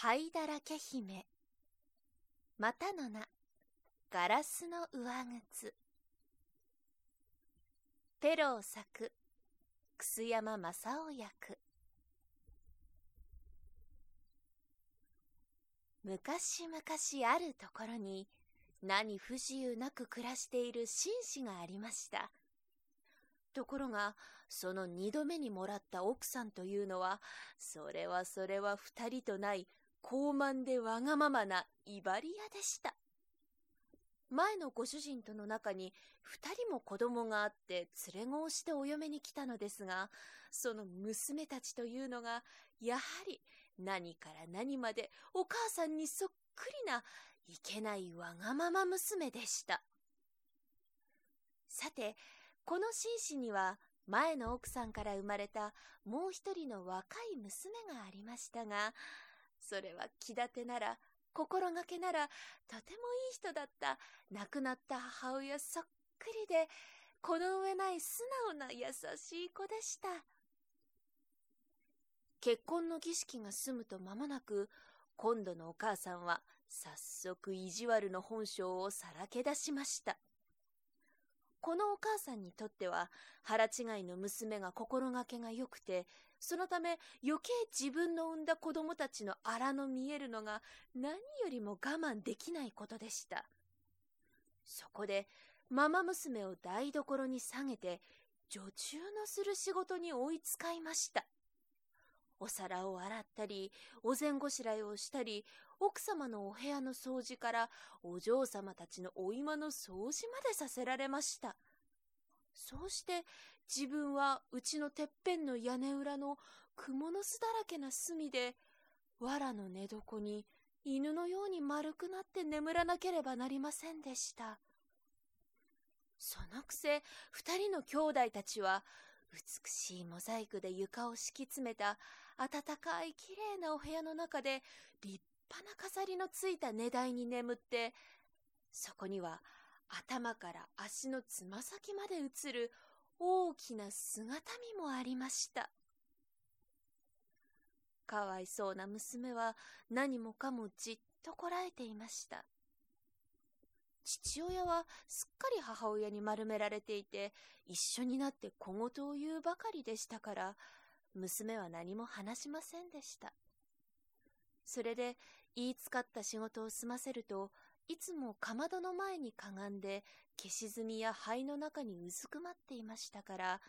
灰だらけ姫。またの名、ガラスの上靴。ペロー作、楠山正雄役。昔々あるところに、何不自由なく暮らしている紳士がありました。ところが、その2度目にもらった奥さんというのは、それは2人とない、高慢でわがままないばり屋でした。前のご主人との中に2人も子供があって連れ子をしてお嫁に来たのですが、その娘たちというのが、やはり何から何までお母さんにそっくりないけないわがまま娘でした。さて、この紳士には前の奥さんから生まれたもう1人の若い娘がありましたが、それは気立てなら、心がけなら、とてもいい人だった、亡くなった母親そっくりで、この上ない素直な優しい子でした。結婚の儀式が済むと間もなく、今度のお母さんは、早速意地悪の本性をさらけ出しました。このお母さんにとっては、腹違いの娘が心がけがよくて、そのため余計自分の産んだ子供たちの荒の見えるのが何よりも我慢できないことでした。そこでママ娘を台所に下げて女中のする仕事に追いつかいました。お皿を洗ったり、お膳ごしらえをしたり、奥様のお部屋の掃除からお嬢様たちのお居間の掃除までさせられました。そうして自分はうちのてっぺんの屋根裏の蜘蛛の巣だらけな隅で、藁の寝床に犬のように丸くなって眠らなければなりませんでした。そのくせ、2人の兄弟たちは、美しいモザイクで床を敷き詰めた暖かいきれいなお部屋の中で立派な飾りのついた寝台に眠って、そこには、頭から足のつま先まで映る大きな姿見もありました。かわいそうな娘は何もかもじっとこらえていました。父親はすっかり母親に丸められていて、一緒になって小言を言うばかりでしたから、娘は何も話しませんでした。それで言いつかった仕事を済ませると、いつもかまどの前にかがんで、消し炭や灰の中にうずくまっていましたから、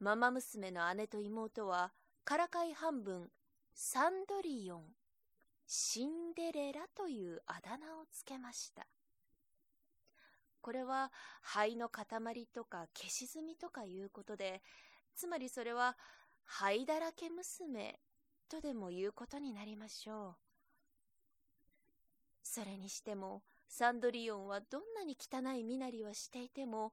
ママ娘の姉と妹は、からかい半分、サンドリオン、シンデレラというあだ名をつけました。これは、灰の塊とか消し炭とかいうことで、つまりそれは、灰だらけ娘とでもいうことになりましょう。それにしても、サンドリオンはどんなに汚い身なりはしていても、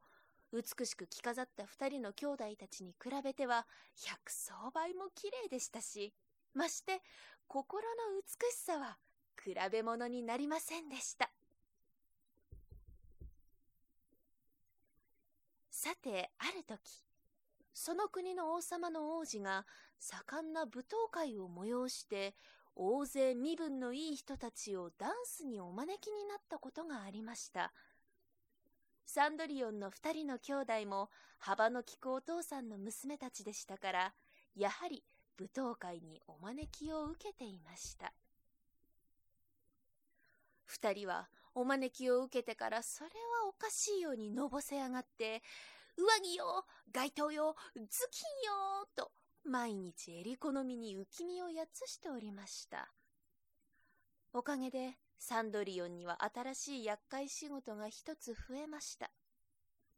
美しく着飾った2人の兄弟たちに比べては、100相倍もきれいでしたし、まして、心の美しさは比べ物になりませんでした。さて、ある時、その国の王様の王子が、盛んな舞踏会を催して、大勢身分のいい人たちをダンスにお招きになったことがありました。サンドリオンの2人の兄弟も幅の利くお父さんの娘たちでしたから、やはり舞踏会にお招きを受けていました。2人はお招きを受けてからそれはおかしいようにのぼせ上がって、上着よ、街灯よ、頭巾よ、と、毎日えり好みに浮き身をやつしておりました。おかげでサンドリオンには新しい厄介仕事が1つ増えました。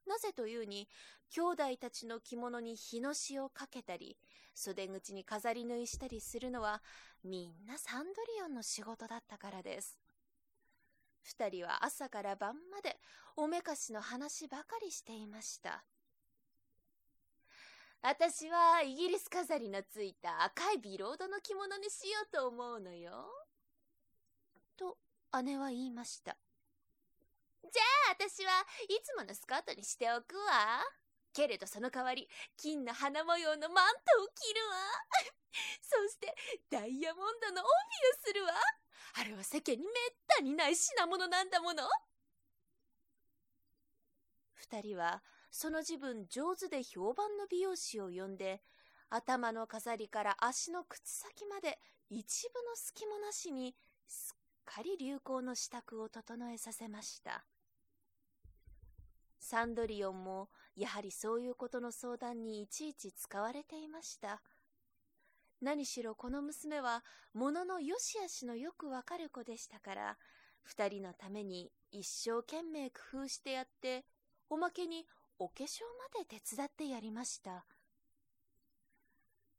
なぜというに、兄弟たちの着物に日のしをかけたり、袖口に飾り縫いしたりするのは、みんなサンドリオンの仕事だったからです。2人は朝から晩までおめかしの話ばかりしていました。私はイギリス飾りのついた赤いビロードの着物にしようと思うのよ。と、姉は言いました。じゃあ私はいつものスカートにしておくわ。けれどその代わり、金の花模様のマントを着るわ。そしてダイヤモンドの帯をするわ。あれは世間にめったにない品物なんだもの。二人はその自分上手で評判の美容師を呼んで、頭の飾りから足の靴先まで一部の隙もなしにすっかり流行の支度を整えさせました。サンドリオンもやはりそういうことの相談にいちいち使われていました。何しろこの娘はもののよしあしのよくわかる子でしたから、二人のために一生懸命工夫してやって、おまけにお化粧まで手伝ってやりました。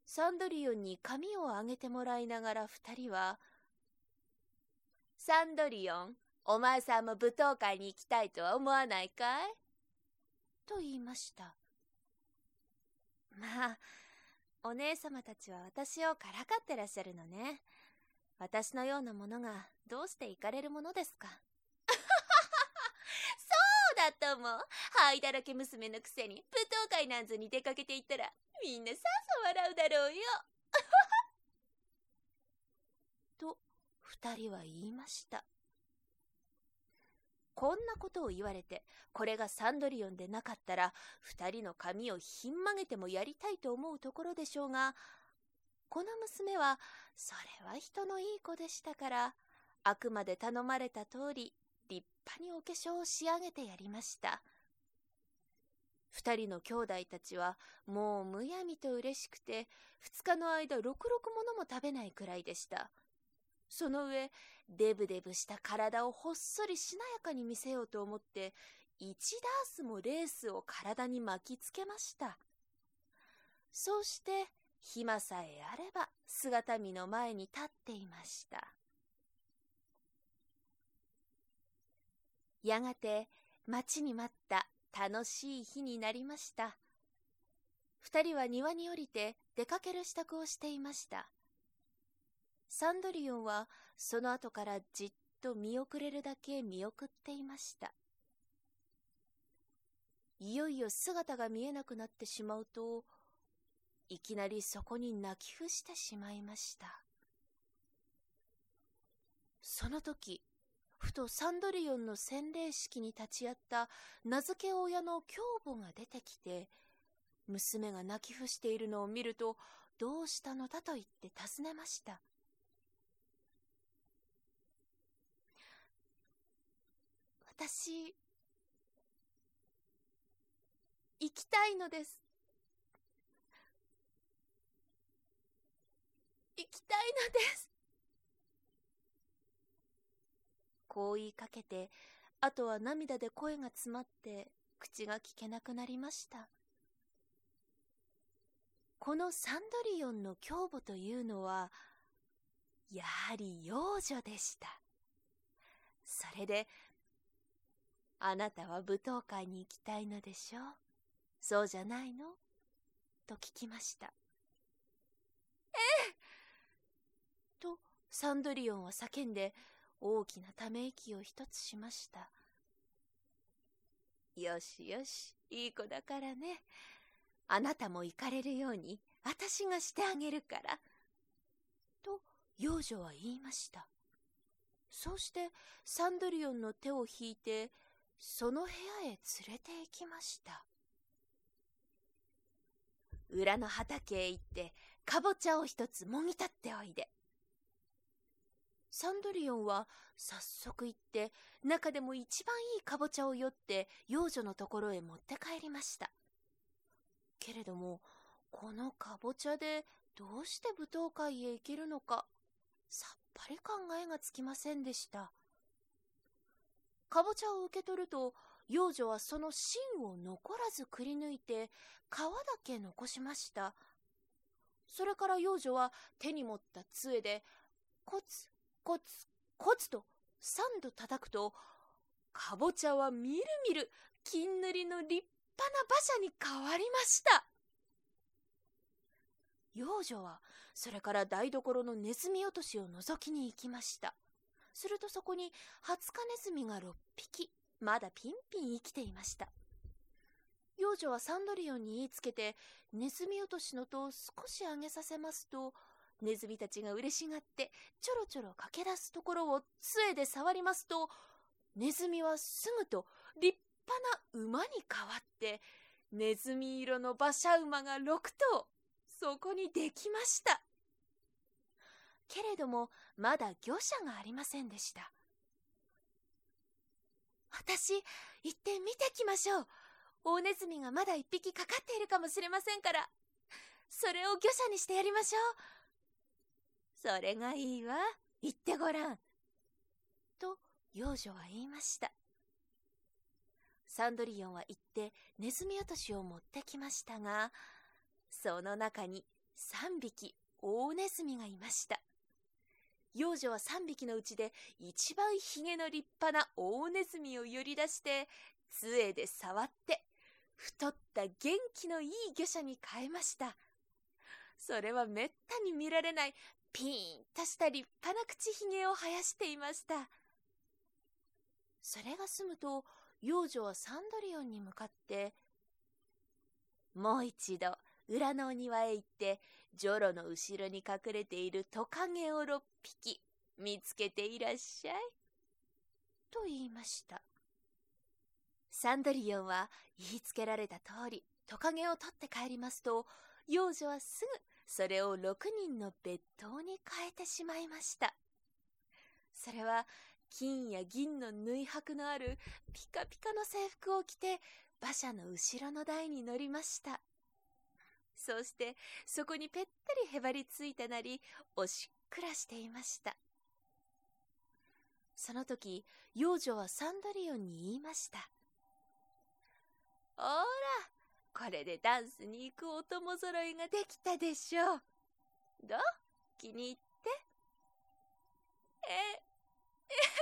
サンドリオンに髪をあげてもらいながら二人は、サンドリオン、お前さんも舞踏会に行きたいとは思わないかい？と言いました。まあ、お姉様たちは私をからかってらっしゃるのね。私のようなものがどうして行かれるものですか。そうだとも。はいだらけ娘のくせに舞踏会なんぞに出かけていったら、みんなさぞ笑うだろうよ。と二人は言いました。こんなことを言われて、これがサンドリオンでなかったら、二人の髪をひん曲げてもやりたいと思うところでしょうが、この娘は、それは人のいい子でしたから、あくまで頼まれた通り、立派にお化粧を仕上げてやりました。二人の兄弟たちは、もうむやみと嬉しくて、二日の間、ろくろくものも食べないくらいでした。その上、デブデブした体をほっそりしなやかに見せようと思って、1ダースもレースを体に巻きつけました。そうして、暇さえあれば、姿見の前に立っていました。やがて、待ちに待った楽しい日になりました。二人は庭に降りて出かける支度をしていました。サンドリオンはその後からじっと見送れるだけ見送っていました。いよいよ姿が見えなくなってしまうと、いきなりそこに泣き伏してしまいました。その時、ふとサンドリオンの洗礼式に立ち会った名付け親の教母が出てきて、娘が泣き伏しているのを見ると、どうしたのだと言って尋ねました。私、行きたいのです。行きたいのです。こう言いかけて、あとは涙で声が詰まって、口が聞けなくなりました。このサンドリオンの教母というのは、やはり幼女でした。それで、あなたは舞踏会に行きたいのでしょう。そうじゃないの？と聞きました。ええ！とサンドリオンは叫んで大きなため息を一つしました。よしよし、いい子だからね。あなたも行かれるように私がしてあげるから。と幼女は言いました。そうしてサンドリオンの手を引いて、その部屋へ連れて行きました。裏の畑へ行って、かぼちゃを一つもぎ取っておいで。サンドリオンは早速行って、中でも一番いいかぼちゃをよって、幼女のところへ持って帰りました。けれども、このかぼちゃでどうして舞踏会へ行けるのか、さっぱり考えがつきませんでした。かぼちゃを受け取ると、幼女はその芯を残らずくり抜いて、皮だけ残しました。それから幼女は手に持った杖で、コツコツコツと3度叩くと、かぼちゃはみるみる金塗りの立派な馬車に変わりました。幼女はそれから台所のネズミ落としを覗きに行きました。するとそこにハツカネズミが6匹、まだピンピン生きていました。幼女はサンドリオンに言いつけて、ネズミ落としの戸を少し上げさせますと、ネズミたちが嬉しがってちょろちょろ駆け出すところを杖で触りますと、ネズミはすぐと立派な馬に変わって、ネズミ色の馬車馬が6頭そこにできました。けれどもまだ御車がありませんでした。私、行って見てきましょう。大ネズミがまだ一匹かかっているかもしれませんから、それを御車にしてやりましょう。それがいいわ、行ってごらん、と幼女は言いました。サンドリオンは行ってネズミ落としを持ってきましたが、その中に3匹大ネズミがいました。幼女は3匹のうちで一番ひげの立派な大ネズミを寄り出して、杖で触って太った元気のいい御車に変えました。それはめったに見られないピーンとした立派な口ひげを生やしていました。それが済むと、幼女はサンドリオンに向かって、もう一度裏のお庭へ行って、ジョロの後ろに隠れているトカゲを6匹見つけていらっしゃい、と言いました。サンドリオンは言いつけられた通りトカゲを取って帰りますと、幼女はすぐそれを6人の別当に変えてしまいました。それは金や銀の縫い箔のあるピカピカの制服を着て、馬車の後ろの台に乗りました。そしてそこにぺったりへばりついたなり、おしっくらしていました。その時、幼女はサンドリオンに言いました。ほら、これでダンスに行くお供ぞろいができたでしょう。どう？気に入って？気に入り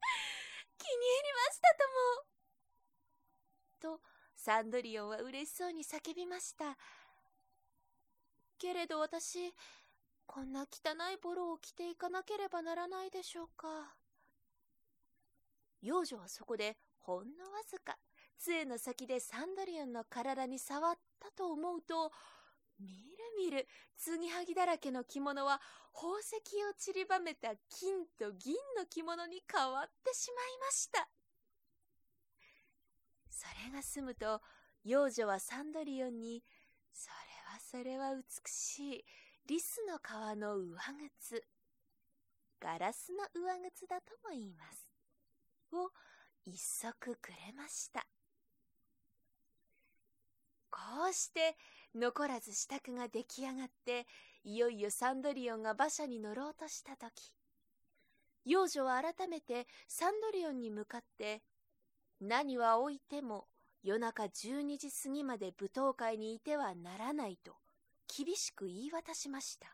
ましたとも。と、サンドリオンはうれしそうに叫びました。けれど私、こんな汚いボロを着ていかなければならないでしょうか。幼女はそこでほんのわずか杖の先でサンドリオンの体に触ったと思うと、みるみる継ぎはぎだらけの着物は宝石をちりばめた金と銀の着物に変わってしまいました。それが済むと、幼女はサンドリオンに、それは美しいリスの皮の上靴、ガラスの上靴だとも言いますを一足くれました。こうして残らず支度が出来上がって、いよいよサンドリオンが馬車に乗ろうとしたとき、幼女は改めてサンドリオンに向かって、何は置いても夜中12時過ぎまで舞踏会にいてはならないと厳しく言い渡しました。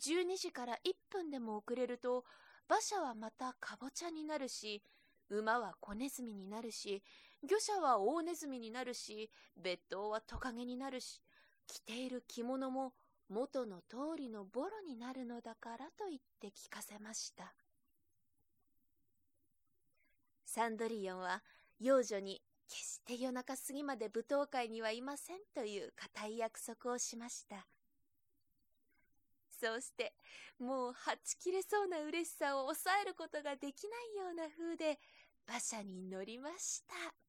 12時から1分でも遅れると、馬車はまたカボチャになるし、馬は小ネズミになるし、御車は大ネズミになるし、別当はトカゲになるし、着ている着物も元の通りのボロになるのだからと言って聞かせました。サンドリオンは幼女に決して夜中過ぎまで舞踏会にはいませんという固い約束をしました。そうしてもうはち切れそうな嬉しさを抑えることができないような風で馬車に乗りました。